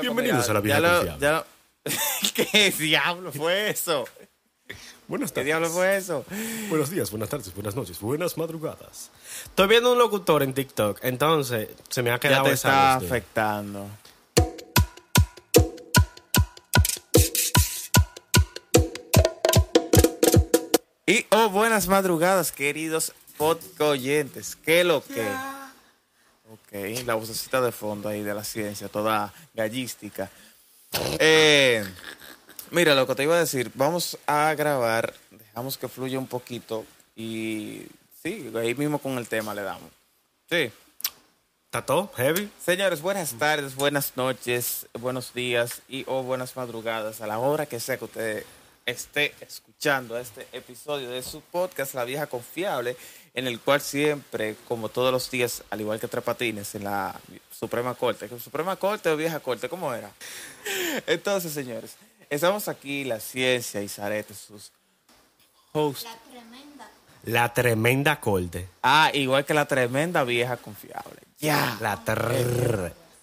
Bienvenidos a La Vieja Confiable. ¿Qué diablo fue eso? Buenas tardes. ¿Qué diablo fue eso? Buenos días, buenas tardes, buenas noches, buenas madrugadas. Estoy viendo un locutor en TikTok, entonces se me ha quedado esa. Ya te está afectando. Y, oh, buenas madrugadas, queridos podcoyentes. ¿Qué lo que? Ok, la vocecita de fondo ahí de la ciencia, toda gallística. Mira, lo que te iba a decir, vamos a grabar, dejamos que fluya un poquito y sí, ahí mismo con el tema le damos. Sí. ¿Tató? ¿Heavy? Señores, buenas tardes, buenas noches, buenos días y o buenas madrugadas a la hora que sea que usted esté escuchando este episodio de su podcast La Vieja Confiable, en el cual siempre, como todos los días, al igual que Tres Patines, en la Suprema Corte. ¿Suprema Corte o Vieja Corte? ¿Cómo era? Entonces, señores, estamos aquí, la ciencia y Zarete, sus hosts. La tremenda Corte. Ah, igual que la tremenda Vieja Confiable. Ya. Yeah. La trrr.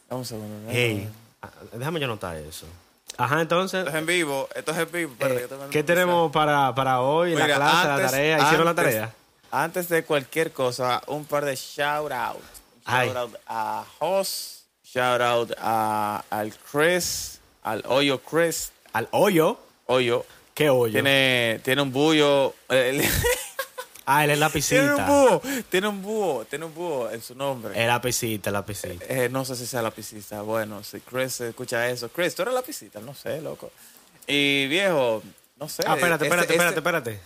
Dame un segundo. Hey, déjame yo anotar eso. Ajá, entonces. Esto es en vivo. ¿Qué tenemos para hoy? Mira, la clase, la tarea. ¿Hicieron la tarea? Antes de cualquier cosa, un par de shout-out. Shout-out a Jos, shout-out al Chris, al Hoyo Chris. ¿Al Hoyo? Hoyo. ¿Qué Hoyo? Tiene un bullo. Él es Lapicita. Tiene un búho en su nombre. Es Lapicita. No sé si sea Lapicita. Bueno, si Chris escucha eso. Chris, tú eres Lapicita, no sé, loco. Y viejo, no sé. Ah, espérate.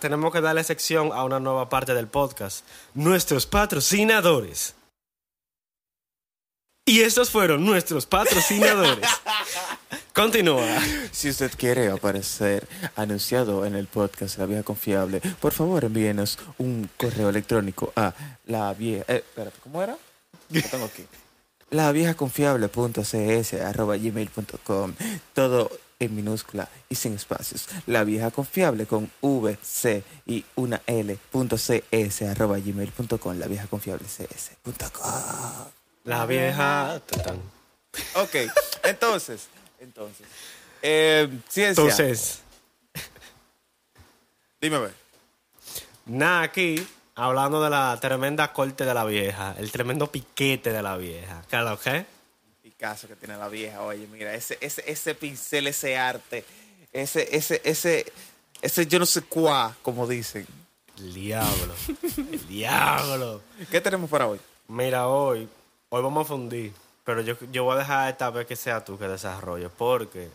Tenemos que darle sección a una nueva parte del podcast. Nuestros patrocinadores. Y estos fueron nuestros patrocinadores. Continúa. Si usted quiere aparecer anunciado en el podcast La Vieja Confiable, por favor envíenos un correo electrónico a la vieja. Espérate, ¿cómo era? Lo tengo aquí. laviejaconfiable.cs@gmail.com. Todo en minúscula y sin espacios. La Vieja Confiable con VC y una L.cs@gmail.com. La Vieja Confiable cs.com. La vieja. Total. Ok, entonces. Ciencia. Entonces. Dime a ver. Nada, aquí, hablando de la tremenda corte de la vieja, el tremendo piquete de la vieja. Claro, ¿qué? Picasso que tiene la vieja, oye, mira, ese pincel, ese arte, ese yo no sé cuá, como dicen. El diablo. ¿Qué tenemos para hoy? Mira, hoy vamos a fundir, pero yo voy a dejar esta vez que sea tú que desarrolles, porque...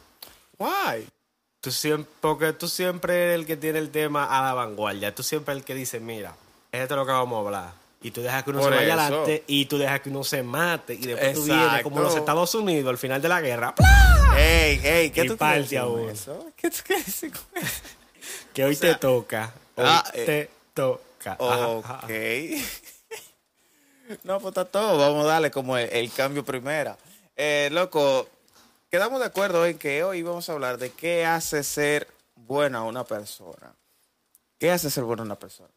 Why? Porque tú siempre eres el que tiene el tema a la vanguardia. Tú siempre eres el que dice, mira, esto es lo que vamos a hablar. Y tú dejas que uno se vaya adelante y tú dejas que uno se mate. Y después tú vienes como los Estados Unidos al final de la guerra. ¡Ey! ¿Qué tú quieres decir con eso? Que hoy te toca. Hoy te toca. Ok. No, pues está todo. Vamos a darle como el cambio primera. Loco, quedamos de acuerdo en que hoy vamos a hablar de qué hace ser buena a una persona. ¿Qué hace ser buena a una persona?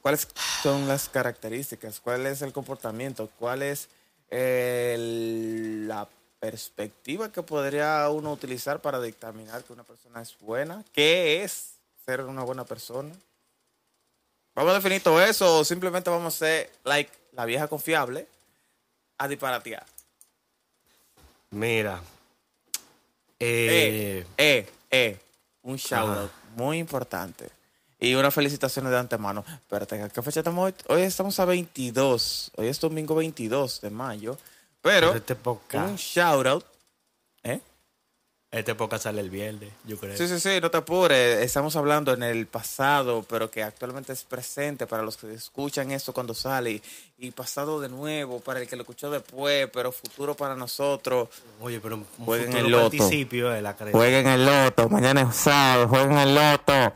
¿Cuáles son las características? ¿Cuál es el comportamiento? ¿Cuál es la perspectiva que podría uno utilizar para dictaminar que una persona es buena? ¿Qué es ser una buena persona? ¿Vamos a definir todo eso o simplemente vamos a ser like la vieja confiable a disparatear? Mira. Un shout-out muy importante. Y unas felicitaciones de antemano. Espérate, ¿qué fecha estamos hoy? Hoy estamos a 22. Hoy es domingo 22 de mayo. Pero este podcast, un shout-out. Este podcast sale el viernes, yo creo. Sí, no te apures. Estamos hablando en el pasado, pero que actualmente es presente para los que escuchan esto cuando sale. Y pasado de nuevo para el que lo escuchó después, pero futuro para nosotros. Oye, pero un jueguen el loto. Jueguen el loto. Mañana es sábado. Jueguen el loto.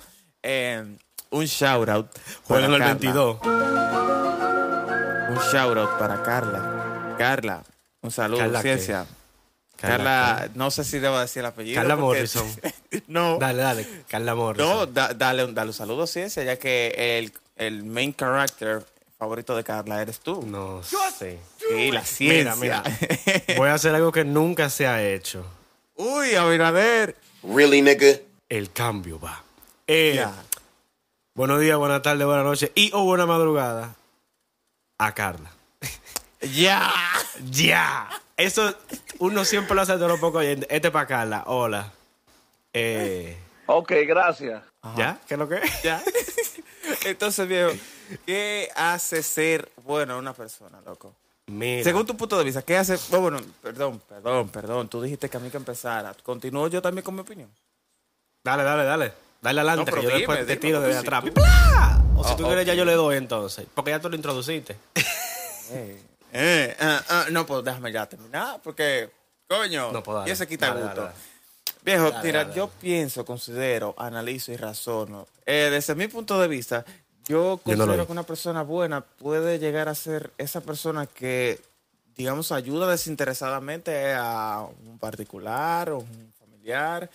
Un shout-out. Jueguen el 22. Un shout-out para Carla. Carla, un saludo. Carla, ciencia. Carla, no sé si debo decir el apellido. Carla Morrison. No. Dale, Carla Morrison. No, dale un saludo a ciencia, ya que el main character favorito de Carla eres tú. No sé. Sí, la ciencia. Mira. Voy a hacer algo que nunca se ha hecho. Uy, Abinader. Really, nigga. El cambio va. Buenos días, buenas tardes, buenas noches y o buena madrugada a Carla. Ya. Eso uno siempre lo hace de los pocos oyentes. Este es para Carla. Hola. Ok, gracias. Ajá. ¿Ya? ¿Qué es lo que es? Ya. Entonces, viejo, ¿qué hace ser buena una persona, loco? Mira. Según tu punto de vista, ¿qué hace? Bueno, perdón. Tú dijiste que a mí que empezara. ¿Continúo yo también con mi opinión? Dale. Dale adelante, no, que yo después te tiro desde atrás. ¡Pla! O si tú quieres, ya yo le doy entonces. Porque ya tú lo introduciste. No, pues déjame ya terminar. Porque, coño, no, pues, y ese quita el gusto. Viejo, mira, yo pienso, considero, analizo y razono. Desde mi punto de vista, yo considero que una persona buena puede llegar a ser esa persona que, digamos, ayuda desinteresadamente a un particular o un familiar.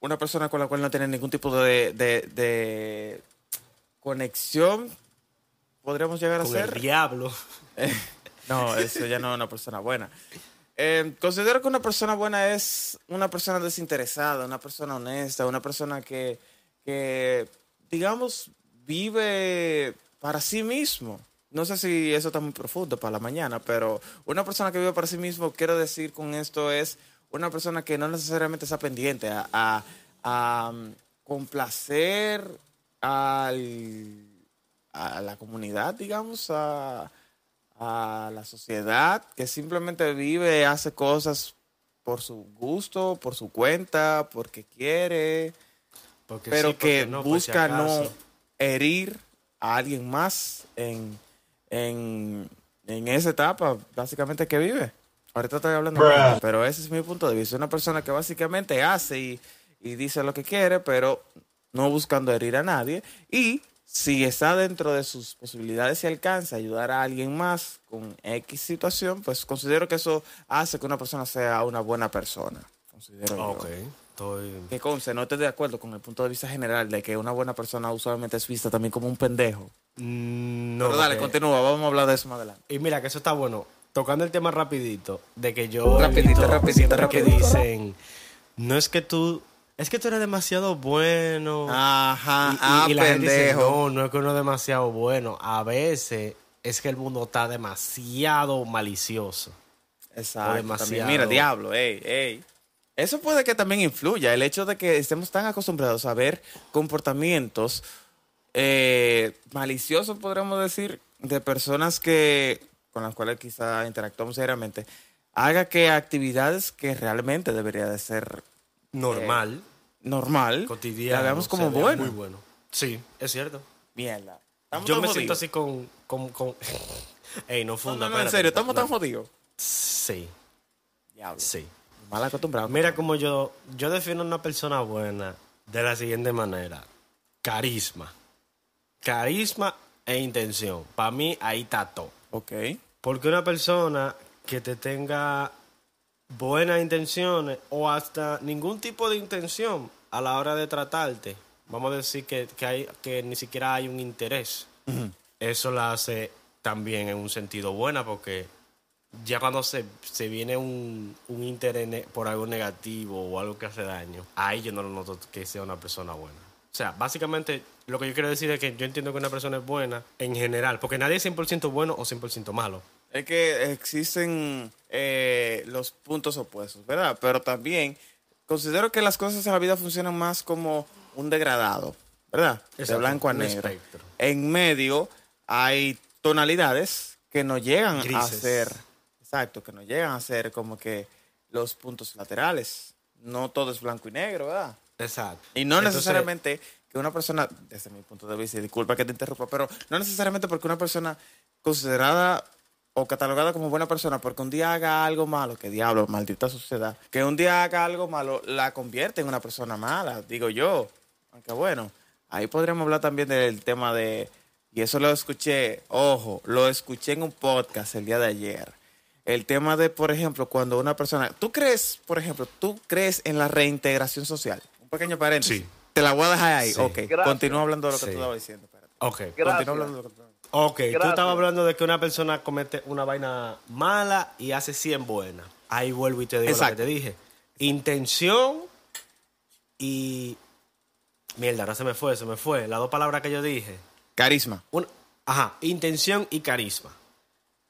Una persona con la cual no tiene ningún tipo de conexión, podríamos llegar a ser. Con el diablo. No, eso ya no es una persona buena. Considero que una persona buena es una persona desinteresada, una persona honesta, una persona que digamos, vive para sí mismo. No sé si eso está muy profundo para la mañana, pero una persona que vive para sí mismo, quiero decir con esto es una persona que no necesariamente está pendiente a complacer a la comunidad, digamos, a la sociedad, que simplemente vive, hace cosas por su gusto, por su cuenta, porque quiere, porque pero sí, porque que no, busca no herir a alguien más en esa etapa, básicamente, que vive. Ahorita estoy hablando, pero ese es mi punto de vista. Una persona que básicamente hace y dice lo que quiere, pero no buscando herir a nadie. Y si está dentro de sus posibilidades y alcanza a ayudar a alguien más con X situación, pues considero que eso hace que una persona sea una buena persona. Considero yo. Que conste, no estoy de acuerdo con el punto de vista general de que una buena persona usualmente es vista también como un pendejo. No. Pero dale, continúa, vamos a hablar de eso más adelante. Y mira, que eso está bueno. Tocando el tema rapidito, de que yo... Rapidito. Que dicen, no es que tú... Es que tú eres demasiado bueno. Ajá, y la gente dice, no es que uno es demasiado bueno. A veces es que el mundo está demasiado malicioso. Exacto. Demasiado... Mira, diablo, ey. Eso puede que también influya. El hecho de que estemos tan acostumbrados a ver comportamientos maliciosos, podríamos decir, de personas que... con las cuales quizá interactuamos seriamente, haga que actividades que realmente debería de ser normal, cotidiana, la hagamos como bueno. Muy bueno. Sí, es cierto. Mierda. Yo me siento así con... Ey, no funda. No, en serio, estamos tan jodidos. Sí. Diablo. Sí. Mal acostumbrado. Mira, como yo defino a una persona buena de la siguiente manera. Carisma e intención. Para mí, ahí está todo. Ok. Porque una persona que te tenga buenas intenciones o hasta ningún tipo de intención a la hora de tratarte, vamos a decir que ni siquiera hay un interés, uh-huh. Eso la hace también en un sentido buena, porque ya cuando se viene un interés por algo negativo o algo que hace daño, ahí yo no lo noto que sea una persona buena. O sea, básicamente, lo que yo quiero decir es que yo entiendo que una persona es buena en general, porque nadie es 100% bueno o 100% malo. Es que existen los puntos opuestos, ¿verdad? Pero también considero que las cosas en la vida funcionan más como un degradado, ¿verdad? Exacto, de blanco a negro. Espectro. En medio hay tonalidades que no llegan grises. A ser... Exacto, que no llegan a ser como que los puntos laterales. No todo es blanco y negro, ¿verdad? Exacto. Y no necesariamente que una persona, desde mi punto de vista, y disculpa que te interrumpa, pero no necesariamente porque una persona considerada o catalogada como buena persona, porque un día haga algo malo, que diablo, maldita sociedad, que un día haga algo malo, la convierte en una persona mala, digo yo. Aunque bueno, ahí podríamos hablar también del tema de, y eso lo escuché en un podcast el día de ayer. El tema de, por ejemplo, cuando una persona, ¿tú crees en la reintegración social? Pequeño paréntesis. Sí. Te la voy a dejar ahí. Sí. Ok, continúa hablando de lo que tú estabas diciendo. Espérate. Ok, continúa hablando de lo que tú estabas diciendo. Ok, gracias. Tú estabas hablando de que una persona comete una vaina mala y hace 100 buenas. Ahí vuelvo y te digo lo que te dije. Intención y... Mierda, ahora se me fue. Las dos palabras que yo dije. Carisma. Intención y carisma.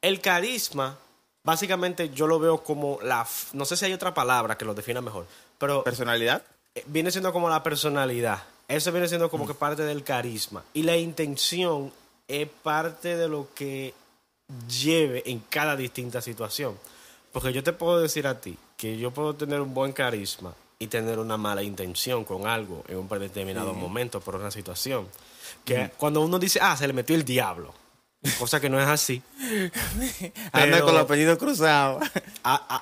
El carisma, básicamente yo lo veo como la... No sé si hay otra palabra que lo defina mejor, pero... ¿Personalidad? Viene siendo como la personalidad. Eso viene siendo como que parte del carisma. Y la intención es parte de lo que lleve en cada distinta situación. Porque yo te puedo decir a ti que yo puedo tener un buen carisma y tener una mala intención con algo en un predeterminado momento, por una situación. Que cuando uno dice, se le metió el diablo. Cosa que no es así. Anda con los apellidos cruzados.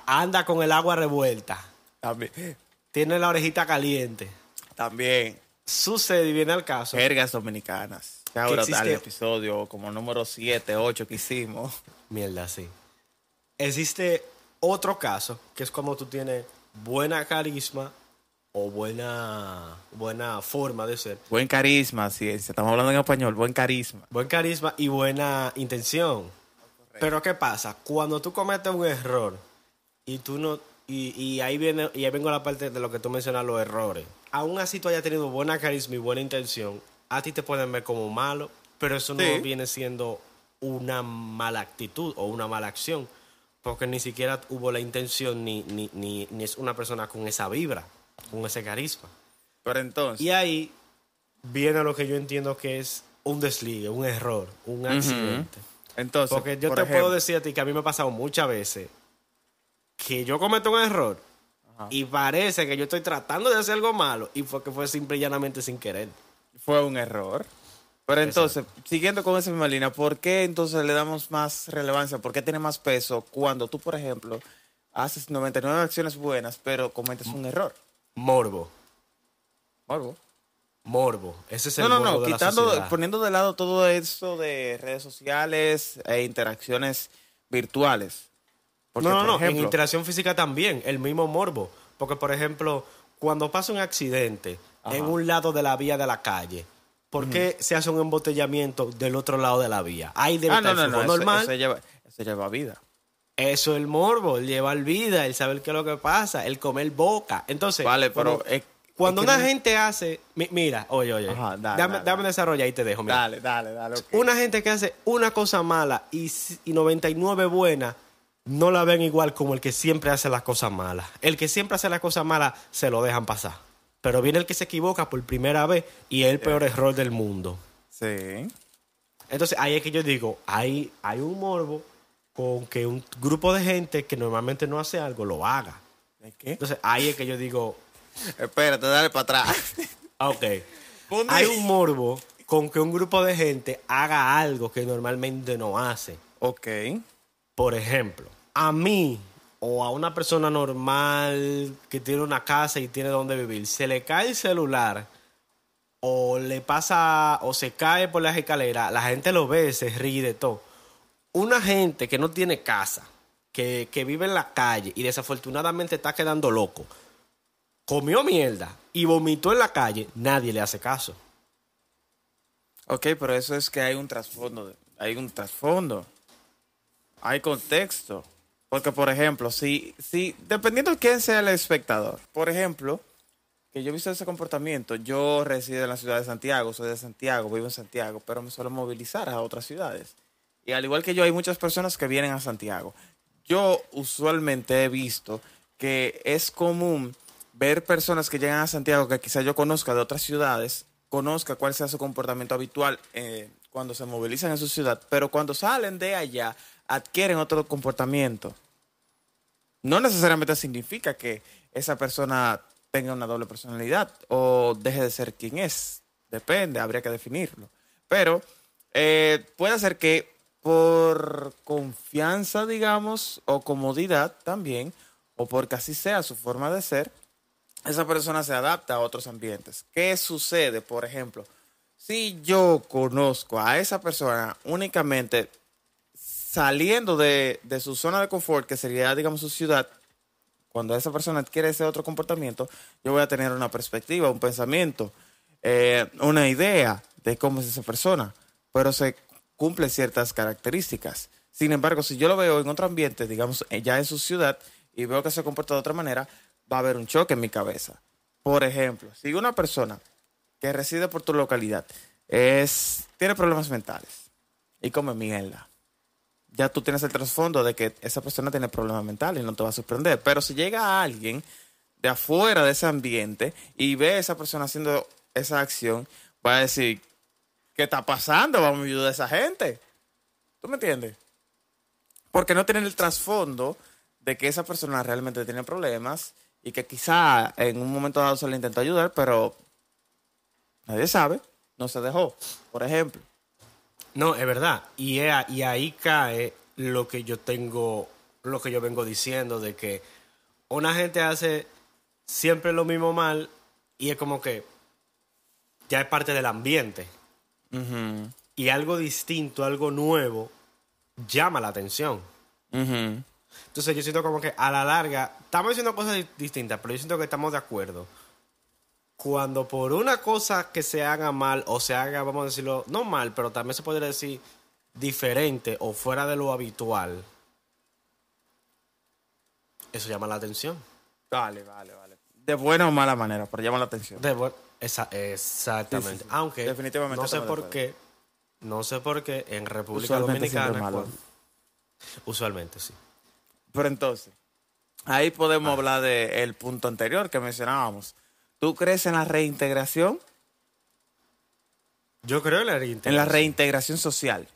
Anda con el agua revuelta. También. Tiene la orejita caliente. También. Sucede y viene al caso. Jergas dominicanas. Ahora está el episodio como número 7, 8 que hicimos. Mierda, sí. Existe otro caso que es como tú tienes... Buena carisma o buena forma de ser. Buen carisma, sí. Estamos hablando en español. Buen carisma. Buen carisma y buena intención. Correcto. Pero ¿qué pasa? Cuando tú cometes un error y tú no... Y ahí vengo la parte de lo que tú mencionas, los errores. Aún así tú hayas tenido buena carisma y buena intención, a ti te pueden ver como malo, pero eso no viene siendo una mala actitud o una mala acción. Porque ni siquiera hubo la intención ni es una persona con esa vibra, con ese carisma. Pero entonces... Y ahí viene lo que yo entiendo que es un desligue, un error, un accidente. Entonces, porque yo te puedo decir a ti que a mí me ha pasado muchas veces que yo cometo un error y parece que yo estoy tratando de hacer algo malo y fue simple y llanamente sin querer. Fue un error. Pero entonces, siguiendo con esa misma línea, ¿por qué entonces le damos más relevancia? ¿Por qué tiene más peso cuando tú, por ejemplo, haces 99 acciones buenas, pero cometes un error? Morbo. Ese es el morbo de la sociedad. No, poniendo de lado todo esto de redes sociales e interacciones virtuales. Porque, por ejemplo, en interacción física también, el mismo morbo. Porque, por ejemplo, cuando pasa un accidente en un lado de la vía de la calle, ¿por qué se hace un embotellamiento del otro lado de la vía? Ahí debe estar el normal. Eso lleva vida. Eso es el morbo, lleva vida, el saber qué es lo que pasa, el comer boca. Entonces, vale, pero gente hace... Mira, oye. Ajá, dame desarrollar y te dejo. Mira. Dale. Okay. Una gente que hace una cosa mala y 99 buenas, no la ven igual como el que siempre hace las cosas malas. El que siempre hace las cosas malas se lo dejan pasar. Pero viene el que se equivoca por primera vez y es el peor error del mundo. Sí. Entonces, ahí es que yo digo, hay un morbo con que un grupo de gente que normalmente no hace algo, lo haga. ¿De qué? Entonces, ahí es que yo digo... Espérate, dale para atrás. Ok. Hay un morbo con que un grupo de gente haga algo que normalmente no hace. Ok. Por ejemplo, a mí... o a una persona normal que tiene una casa y tiene donde vivir, se le cae el celular o le pasa o se cae por las escaleras, la gente lo ve, se ríe de todo. Una gente que no tiene casa, que vive en la calle y desafortunadamente está quedando loco, comió mierda y vomitó en la calle, nadie le hace caso. Ok, pero eso es que hay un trasfondo, hay contexto. Porque, por ejemplo, si dependiendo de quién sea el espectador, por ejemplo, que yo he visto ese comportamiento, yo resido en la ciudad de Santiago, soy de Santiago, vivo en Santiago, pero me suelo movilizar a otras ciudades. Y al igual que yo, hay muchas personas que vienen a Santiago. Yo usualmente he visto que es común ver personas que llegan a Santiago que quizá yo conozca de otras ciudades, conozca cuál sea su comportamiento habitual cuando se movilizan en su ciudad, pero cuando salen de allá adquieren otro comportamiento. No necesariamente significa que esa persona tenga una doble personalidad o deje de ser quien es. Depende, habría que definirlo. Pero puede ser que por confianza, digamos, o comodidad también, o porque así sea su forma de ser, esa persona se adapta a otros ambientes. ¿Qué sucede? Por ejemplo, si yo conozco a esa persona únicamente saliendo de su zona de confort, que sería, digamos, su ciudad, cuando esa persona adquiere ese otro comportamiento, yo voy a tener una perspectiva, un pensamiento, una idea de cómo es esa persona. Pero cumple ciertas características. Sin embargo, si yo lo veo en otro ambiente, digamos, ya en su ciudad, y veo que se comporta de otra manera, va a haber un choque en mi cabeza. Por ejemplo, si una persona que reside por tu localidad tiene problemas mentales y come mierda, ya tú tienes el trasfondo de que esa persona tiene problemas mentales y no te va a sorprender. Pero si llega alguien de afuera de ese ambiente y ve a esa persona haciendo esa acción, va a decir, ¿qué está pasando? Vamos a ayudar a esa gente. ¿Tú me entiendes? Porque no tienen el trasfondo de que esa persona realmente tiene problemas y que quizá en un momento dado se le intentó ayudar, pero nadie sabe, no se dejó, por ejemplo. No, es verdad. Y ahí cae lo que yo vengo diciendo, de que una gente hace siempre lo mismo mal y es como que ya es parte del ambiente. Uh-huh. Y algo distinto, algo nuevo, llama la atención. Uh-huh. Entonces yo siento como que a la larga estamos diciendo cosas distintas, pero yo siento que estamos de acuerdo. Cuando por una cosa que se haga mal o se haga, vamos a decirlo, no mal, pero también se podría decir diferente o fuera de lo habitual, eso llama la atención. Vale. De buena o mala manera, pero llama la atención. Exactamente. Sí. Aunque definitivamente no sé por qué en República Dominicana... Usualmente sí. Pero entonces, ahí podemos hablar del punto anterior que mencionábamos. ¿Tú crees en la reintegración? Yo creo en la reintegración. En la reintegración social.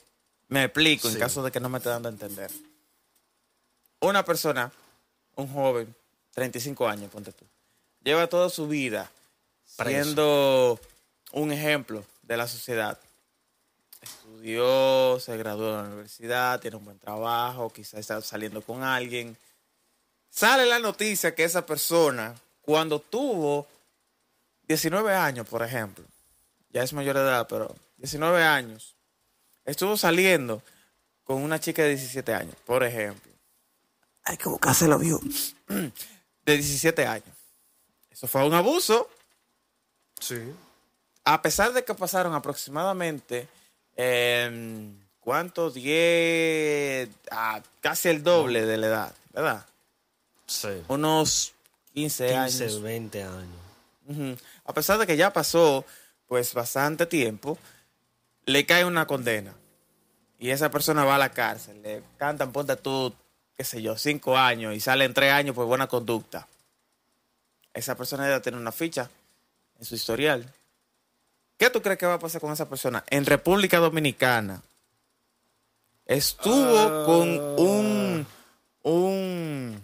Me explico, sí, en caso de que no me esté dando a entender. Una persona, un joven, 35 años, ponte tú, lleva toda su vida siendo un ejemplo de la sociedad. Estudió, se graduó de la universidad, tiene un buen trabajo, quizás está saliendo con alguien. Sale la noticia que esa persona, cuando tuvo 19 años, por ejemplo, ya es mayor de edad, pero 19 años, estuvo saliendo con una chica de 17 años, por ejemplo. Hay que buscárselo, viejo. De 17 años. Eso fue un abuso. Sí. A pesar de que pasaron aproximadamente... ¿cuánto? 10, casi el doble de la edad, ¿verdad? Sí. Unos 15 años. 15, 20 años. Uh-huh. A pesar de que ya pasó, pues, bastante tiempo, le cae una condena. Y esa persona va a la cárcel. Le cantan, ponte tú, qué sé yo, 5 años y sale en 3 años por buena conducta. Esa persona ya tiene una ficha en su historial. ¿Qué tú crees que va a pasar con esa persona? En República Dominicana estuvo con un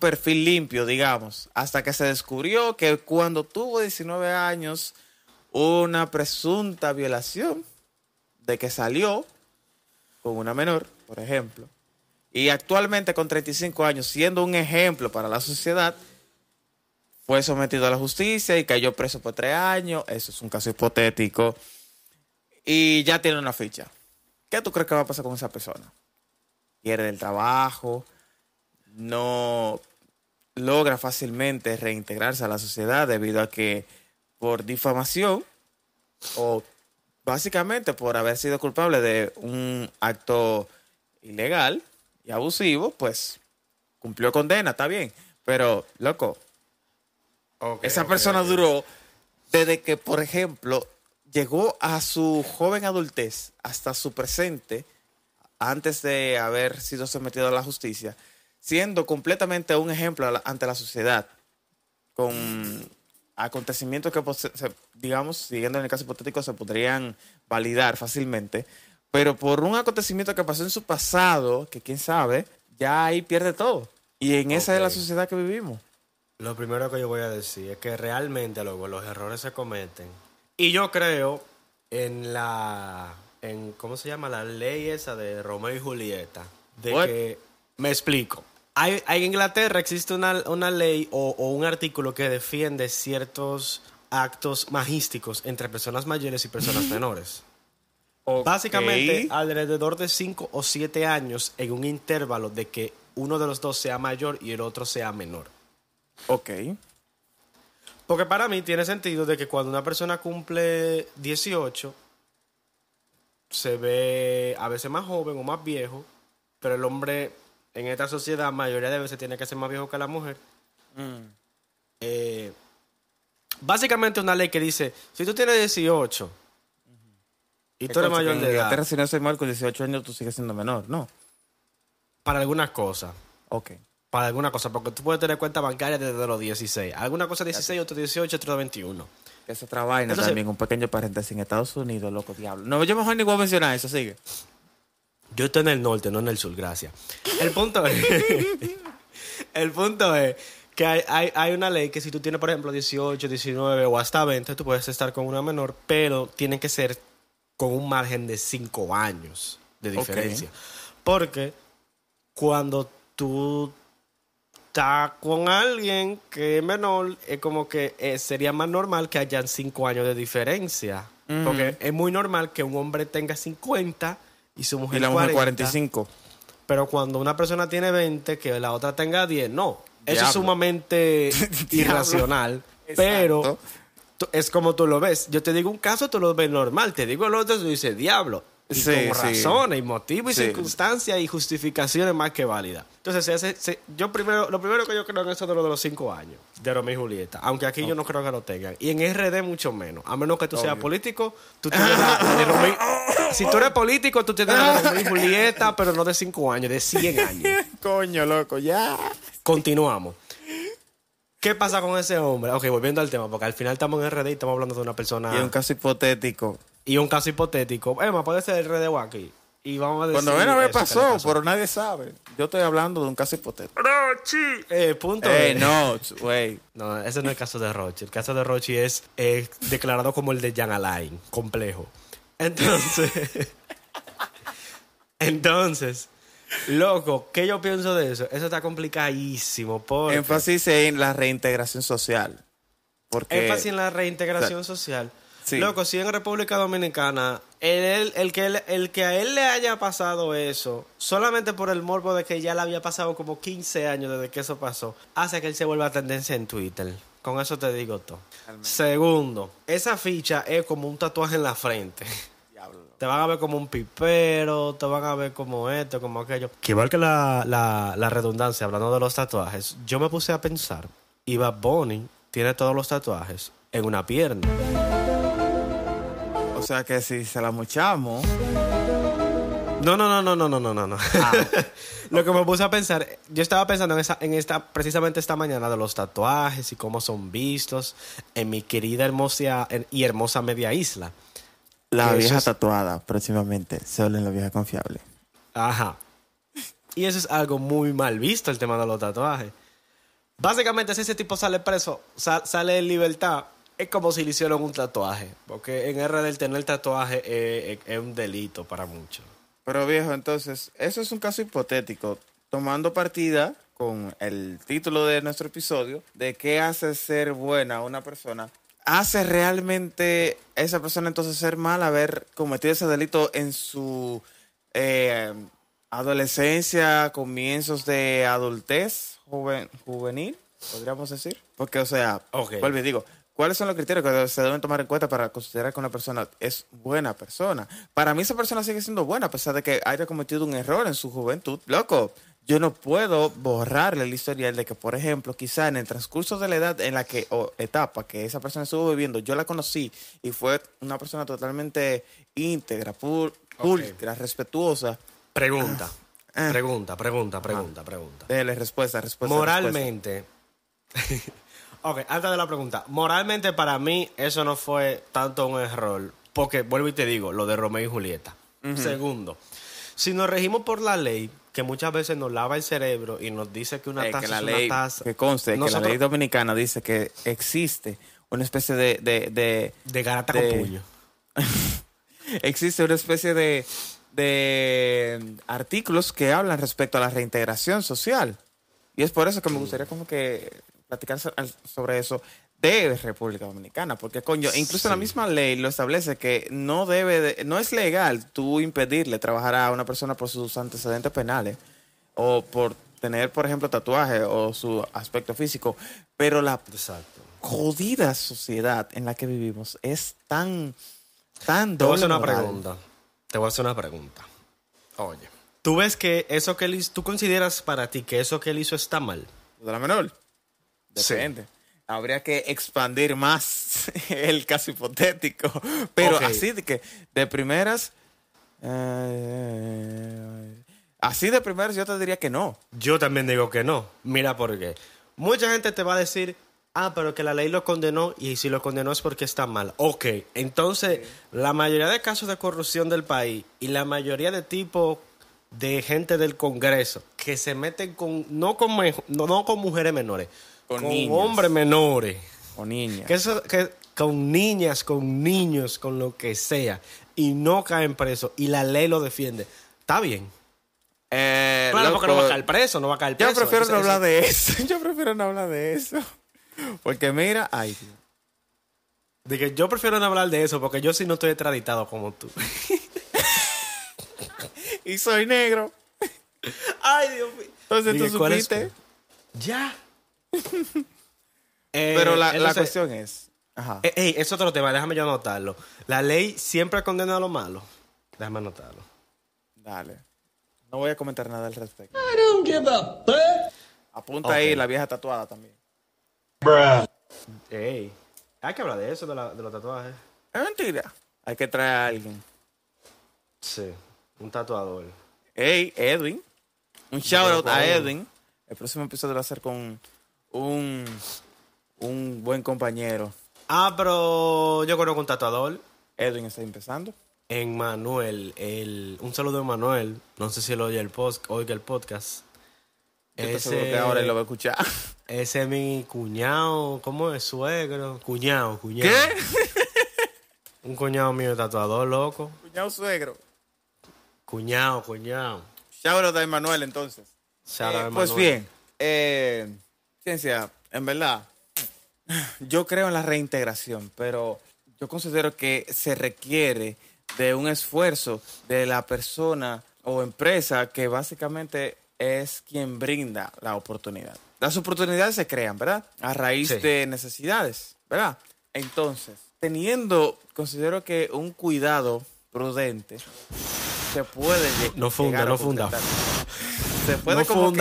perfil limpio, digamos, hasta que se descubrió que cuando tuvo 19 años, una presunta violación de que salió con una menor, por ejemplo, y actualmente con 35 años, siendo un ejemplo para la sociedad, fue sometido a la justicia y cayó preso por 3 años. Eso es un caso hipotético. Y ya tiene una ficha. ¿Qué tú crees que va a pasar con esa persona? Pierde el trabajo, no logra fácilmente reintegrarse a la sociedad debido a que por difamación o básicamente por haber sido culpable de un acto ilegal y abusivo, pues cumplió condena, está bien. Pero, loco... Esa persona duró desde que, por ejemplo, llegó a su joven adultez hasta su presente, antes de haber sido sometido a la justicia, siendo completamente un ejemplo ante la sociedad, con acontecimientos que, digamos, siguiendo en el caso hipotético, se podrían validar fácilmente, pero por un acontecimiento que pasó en su pasado, que quién sabe, ya ahí pierde todo. Y en esa es la sociedad que vivimos. Lo primero que yo voy a decir es que realmente luego los errores se cometen. Y yo creo en ¿cómo se llama? La ley esa de Romeo y Julieta. De What? Que, me explico. Hay en Inglaterra existe una ley o un artículo que defiende ciertos actos magísticos entre personas mayores y personas menores. Básicamente, alrededor de 5 o 7 años en un intervalo de que uno de los dos sea mayor y el otro sea menor. Ok. Porque para mí tiene sentido de que cuando una persona cumple 18, se ve a veces más joven o más viejo, pero el hombre en esta sociedad mayoría de veces tiene que ser más viejo que la mujer. Básicamente una ley que dice, si tú tienes 18 y tú eres mayor de edad, si no soy mal, con 18 años tú sigues siendo menor, ¿no? Para algunas cosas. Ok. Para algunas cosas, porque tú puedes tener cuenta bancaria desde los 16. Alguna cosa 16, otro 18, otro 21. Esa otra vaina. Entonces, también, un pequeño paréntesis en Estados Unidos, loco, diablo. No, yo mejor ni voy a mencionar eso, sigue. Yo estoy en el norte, no en el sur, gracias. El punto es que hay una ley que si tú tienes, por ejemplo, 18, 19 o hasta 20, tú puedes estar con una menor, pero tiene que ser con un margen de 5 años de diferencia. Okay. Porque cuando tú estás con alguien que es menor, es como que sería más normal que hayan 5 años de diferencia. Mm-hmm. Porque es muy normal que un hombre tenga 50 y su mujer 45. Pero cuando una persona tiene 20, que la otra tenga 10, no. Diablo. Eso es sumamente irracional. Pero es como tú lo ves. Yo te digo un caso, tú lo ves normal. Te digo el otro, tú dices diablo. Y sí, con razones, y motivos, y circunstancias, y justificaciones más que válidas. Entonces, lo primero que yo creo en eso es de los 5 años, de Romeo y Julieta. Aunque aquí yo no creo que lo tengan. Y en RD mucho menos. A menos que tú seas político, tú tienes la de Romeo. Si tú eres político, tú tienes la de Romeo y Julieta, pero no de 5 años, de 100 años. Coño, loco, ya. Continuamos. ¿Qué pasa con ese hombre? Ok, volviendo al tema, porque al final estamos en RD y estamos hablando de una persona. Y es un caso hipotético. Emma, puede ser el RDO aquí. Y vamos a decir. Cuando menos me pasó, pero nadie sabe. Yo estoy hablando de un caso hipotético. ¡Rochi! No, güey. No, ese no es el caso de Rochi. El caso de Rochi es declarado como el de Jan Alain, complejo. Entonces, loco, ¿qué yo pienso de eso? Eso está complicadísimo. Énfasis en la reintegración social. Énfasis en la reintegración social. Sí. Loco, si en República Dominicana el que a él le haya pasado eso, solamente por el morbo de que ya le había pasado como 15 años desde que eso pasó, hace que él se vuelva tendencia en Twitter. Con eso te digo todo. Realmente. Segundo, esa ficha es como un tatuaje en la frente. Diablo. Te van a ver como un pipero, te van a ver como esto, como aquello. Que igual que la redundancia, hablando de los tatuajes, yo me puse a pensar, y Bad Bunny tiene todos los tatuajes en una pierna. O sea que si se la mochamos. No. Ah. Lo que me puse a pensar, yo estaba pensando precisamente esta mañana de los tatuajes y cómo son vistos en mi querida hermosa media isla. La vieja tatuada, próximamente, solo en La Vieja Confiable. Ajá. Y eso es algo muy mal visto, el tema de los tatuajes. Básicamente, si ese tipo sale preso, sale en libertad, es como si le hicieron un tatuaje, porque en RD el tener tatuaje es un delito para muchos. Pero viejo, entonces, eso es un caso hipotético, tomando partida con el título de nuestro episodio, de qué hace ser buena una persona. ¿Hace realmente esa persona entonces ser mal haber cometido ese delito en su adolescencia, comienzos de adultez juvenil, podríamos decir? Porque, o sea, vuelvo y digo, ¿cuáles son los criterios que se deben tomar en cuenta para considerar que una persona es buena persona? Para mí esa persona sigue siendo buena a pesar de que haya cometido un error en su juventud. Loco, yo no puedo borrarle el historial de que, por ejemplo, quizá en el transcurso de la edad en la que o etapa que esa persona estuvo viviendo, yo la conocí y fue una persona totalmente íntegra, pulcra, respetuosa. Pregunta. Dele respuesta. Moralmente. Respuesta. Ok, antes de la pregunta. Moralmente, para mí, eso no fue tanto un error. Porque, vuelvo y te digo, lo de Romeo y Julieta. Uh-huh. Segundo, si nos regimos por la ley, que muchas veces nos lava el cerebro y nos dice que una taza es una taza. Que conste que la ley dominicana dice que existe una especie de garata con puño. Existe una especie de artículos que hablan respecto a la reintegración social. Y es por eso que me gustaría como que platicar sobre eso de República Dominicana, porque coño, incluso la misma ley lo establece que no es legal tú impedirle trabajar a una persona por sus antecedentes penales o por tener, por ejemplo, tatuaje o su aspecto físico, pero la jodida sociedad en la que vivimos es tan doble. Te voy a hacer una pregunta. Te voy a hacer una pregunta. Oye, ¿tú ves que eso que él hizo, tú consideras para ti que eso que él hizo está mal? ¿De la menor? Depende. Sí. Habría que expandir más el caso hipotético. Pero okay, así de que, de primeras... así de primeras yo te diría que no. Yo también digo que no. Mira por qué. Mucha gente te va a decir... Ah, pero que la ley lo condenó y si lo condenó es porque está mal. Ok, entonces la mayoría de casos de corrupción del país y la mayoría de tipos de gente del Congreso que se meten con no con mujeres menores, con hombres menores. Con niñas. Con niñas, con niños, con lo que sea. Y no caen presos y la ley lo defiende. Está bien. Claro, loco, porque no va a caer preso, no va a caer preso. Yo prefiero no hablar de eso. Yo prefiero no hablar de eso. Porque mira, ay, tío. De que yo prefiero no hablar de eso porque yo sí no estoy extraditado como tú. Y soy negro. Ay, Dios mío. Entonces digo, tú supiste. Ya. Pero la cuestión es. Ajá. Es otro tema, déjame yo anotarlo. La ley siempre condena a lo malo. Déjame anotarlo. Dale. No voy a comentar nada al respecto. I don't give a fuck. Apunta okay. Ahí la vieja tatuada también. Bruh. Ey, hay que hablar de eso, de los tatuajes. Es mentira. Hay que traer a alguien. Sí, un tatuador. Ey, Edwin. Un shout out a Edwin. El próximo episodio va a ser con un buen compañero. Ah, pero yo conozco un tatuador. Edwin está empezando. En Manuel, un saludo a Manuel. No sé si él oiga el podcast. Yo te aseguro que ahora él lo va a escuchar. Ese es mi cuñado. ¿Cómo es? Suegro. Cuñado. ¿Qué? Un cuñado mío tatuador, loco. Cuñado, suegro. Cuñado. Shout out a Emanuel, entonces. Shout out a Emanuel. Pues bien, ciencia, en verdad, yo creo en la reintegración, pero yo considero que se requiere de un esfuerzo de la persona o empresa que básicamente es quien brinda la oportunidad. Las oportunidades se crean, ¿verdad? A raíz de necesidades, ¿verdad? Entonces, considero que un cuidado prudente se puede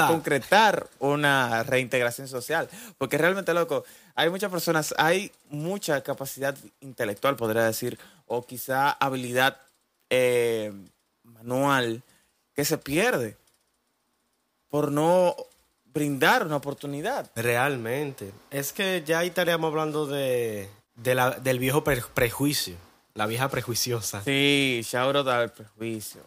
concretar una reintegración social. Porque realmente, loco, hay mucha capacidad intelectual, podría decir, o quizá habilidad manual que se pierde por no brindar una oportunidad. Realmente. Es que ya ahí estaríamos hablando del viejo prejuicio. La vieja prejuiciosa. Sí, ya ahora da el prejuicio.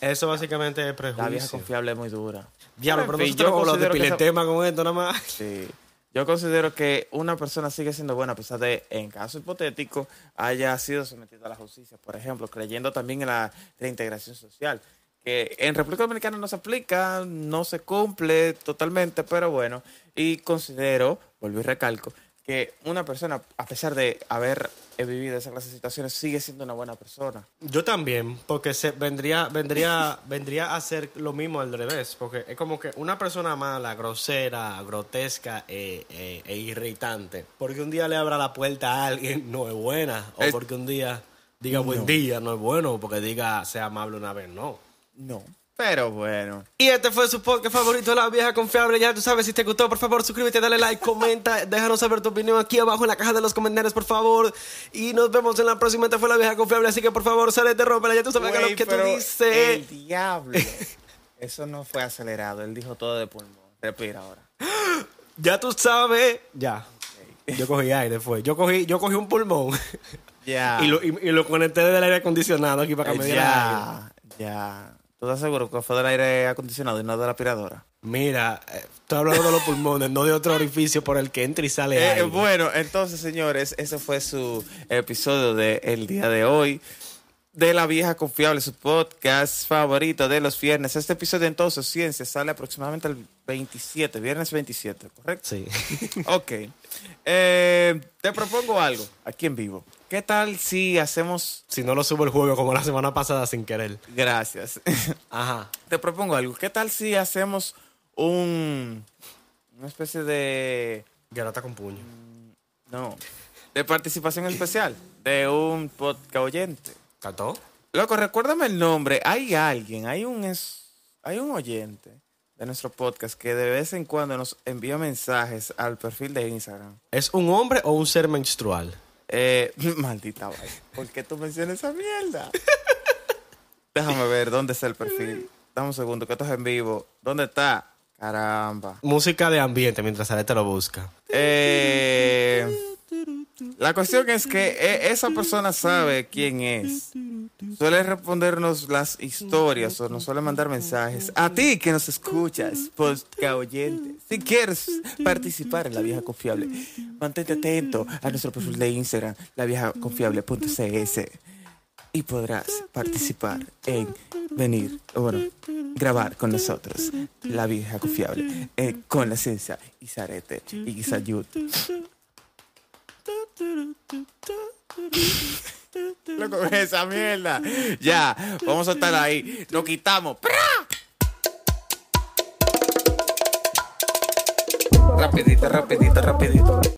Eso básicamente es prejuicio. La vieja confiable es muy dura. Diablo, pero nosotros como los depiletema con esto nada más. Sí. Yo considero que una persona sigue siendo buena a pesar de, en caso hipotético, haya sido sometida a la justicia. Por ejemplo, creyendo también en la reintegración social. Que en República Dominicana no se aplica, no se cumple totalmente, pero bueno. Y considero, vuelvo y recalco, que una persona, a pesar de haber vivido esa clase de situaciones, sigue siendo una buena persona. Yo también, porque vendría a ser lo mismo al revés. Porque es como que una persona mala, grosera, grotesca e irritante, porque un día le abra la puerta a alguien, no es buena. O porque un día diga buen día, no es bueno. Porque diga sea amable una vez, no. No, pero bueno. Y este fue su podcast favorito, La Vieja Confiable. Ya tú sabes, si te gustó, por favor, suscríbete, dale like, comenta, déjanos saber tu opinión aquí abajo en la caja de los comentarios, por favor. Y nos vemos en la próxima. Esta fue La Vieja Confiable, así que por favor, sale de ropa. Ya tú sabes lo que tú dices. El diablo. Eso no fue acelerado, él dijo todo de pulmón. Respira ahora. Ya tú sabes. Ya. Okay. Yo cogí aire, fue. Yo cogí un pulmón. Ya. Y lo conecté desde el aire acondicionado aquí para que me diera aire. Ya. ¿Tú estás seguro que fue del aire acondicionado y no de la aspiradora? Mira, estoy hablando de los pulmones, no de otro orificio por el que entra y sale aire. Bueno, entonces, señores, ese fue su episodio del día de hoy de La Vieja Confiable, su podcast favorito de los viernes. Este episodio, entonces, Ciencia, sale aproximadamente el viernes 27, ¿correcto? Sí. Ok. Te propongo algo, aquí en vivo. ¿Qué tal si hacemos... Si no lo subo el juego como la semana pasada sin querer. Gracias. Ajá. Te propongo algo. ¿Qué tal si hacemos una especie de... Garata con puño. No. De participación especial de un podcast oyente. ¿Cató? Loco, recuérdame el nombre. Hay alguien, hay un oyente de nuestro podcast que de vez en cuando nos envía mensajes al perfil de Instagram. ¿Es un hombre o un ser menstrual? Maldita vaina. ¿Por qué tú mencionas esa mierda? Déjame ver dónde está el perfil. Dame un segundo, que esto es en vivo. ¿Dónde está? Caramba. Música de ambiente mientras Areta lo busca. La cuestión es que esa persona sabe quién es. Suele respondernos las historias o nos suele mandar mensajes. A ti que nos escuchas, podcast oyente, si quieres participar en La Vieja Confiable, mantente atento a nuestro perfil de Instagram, laviejaconfiable.cs, y podrás participar en grabar con nosotros La Vieja Confiable, con la esencia Isarete y Isayud. Loco, esa mierda. Ya, vamos a estar ahí. Lo quitamos. ¡Pra! Rapidito.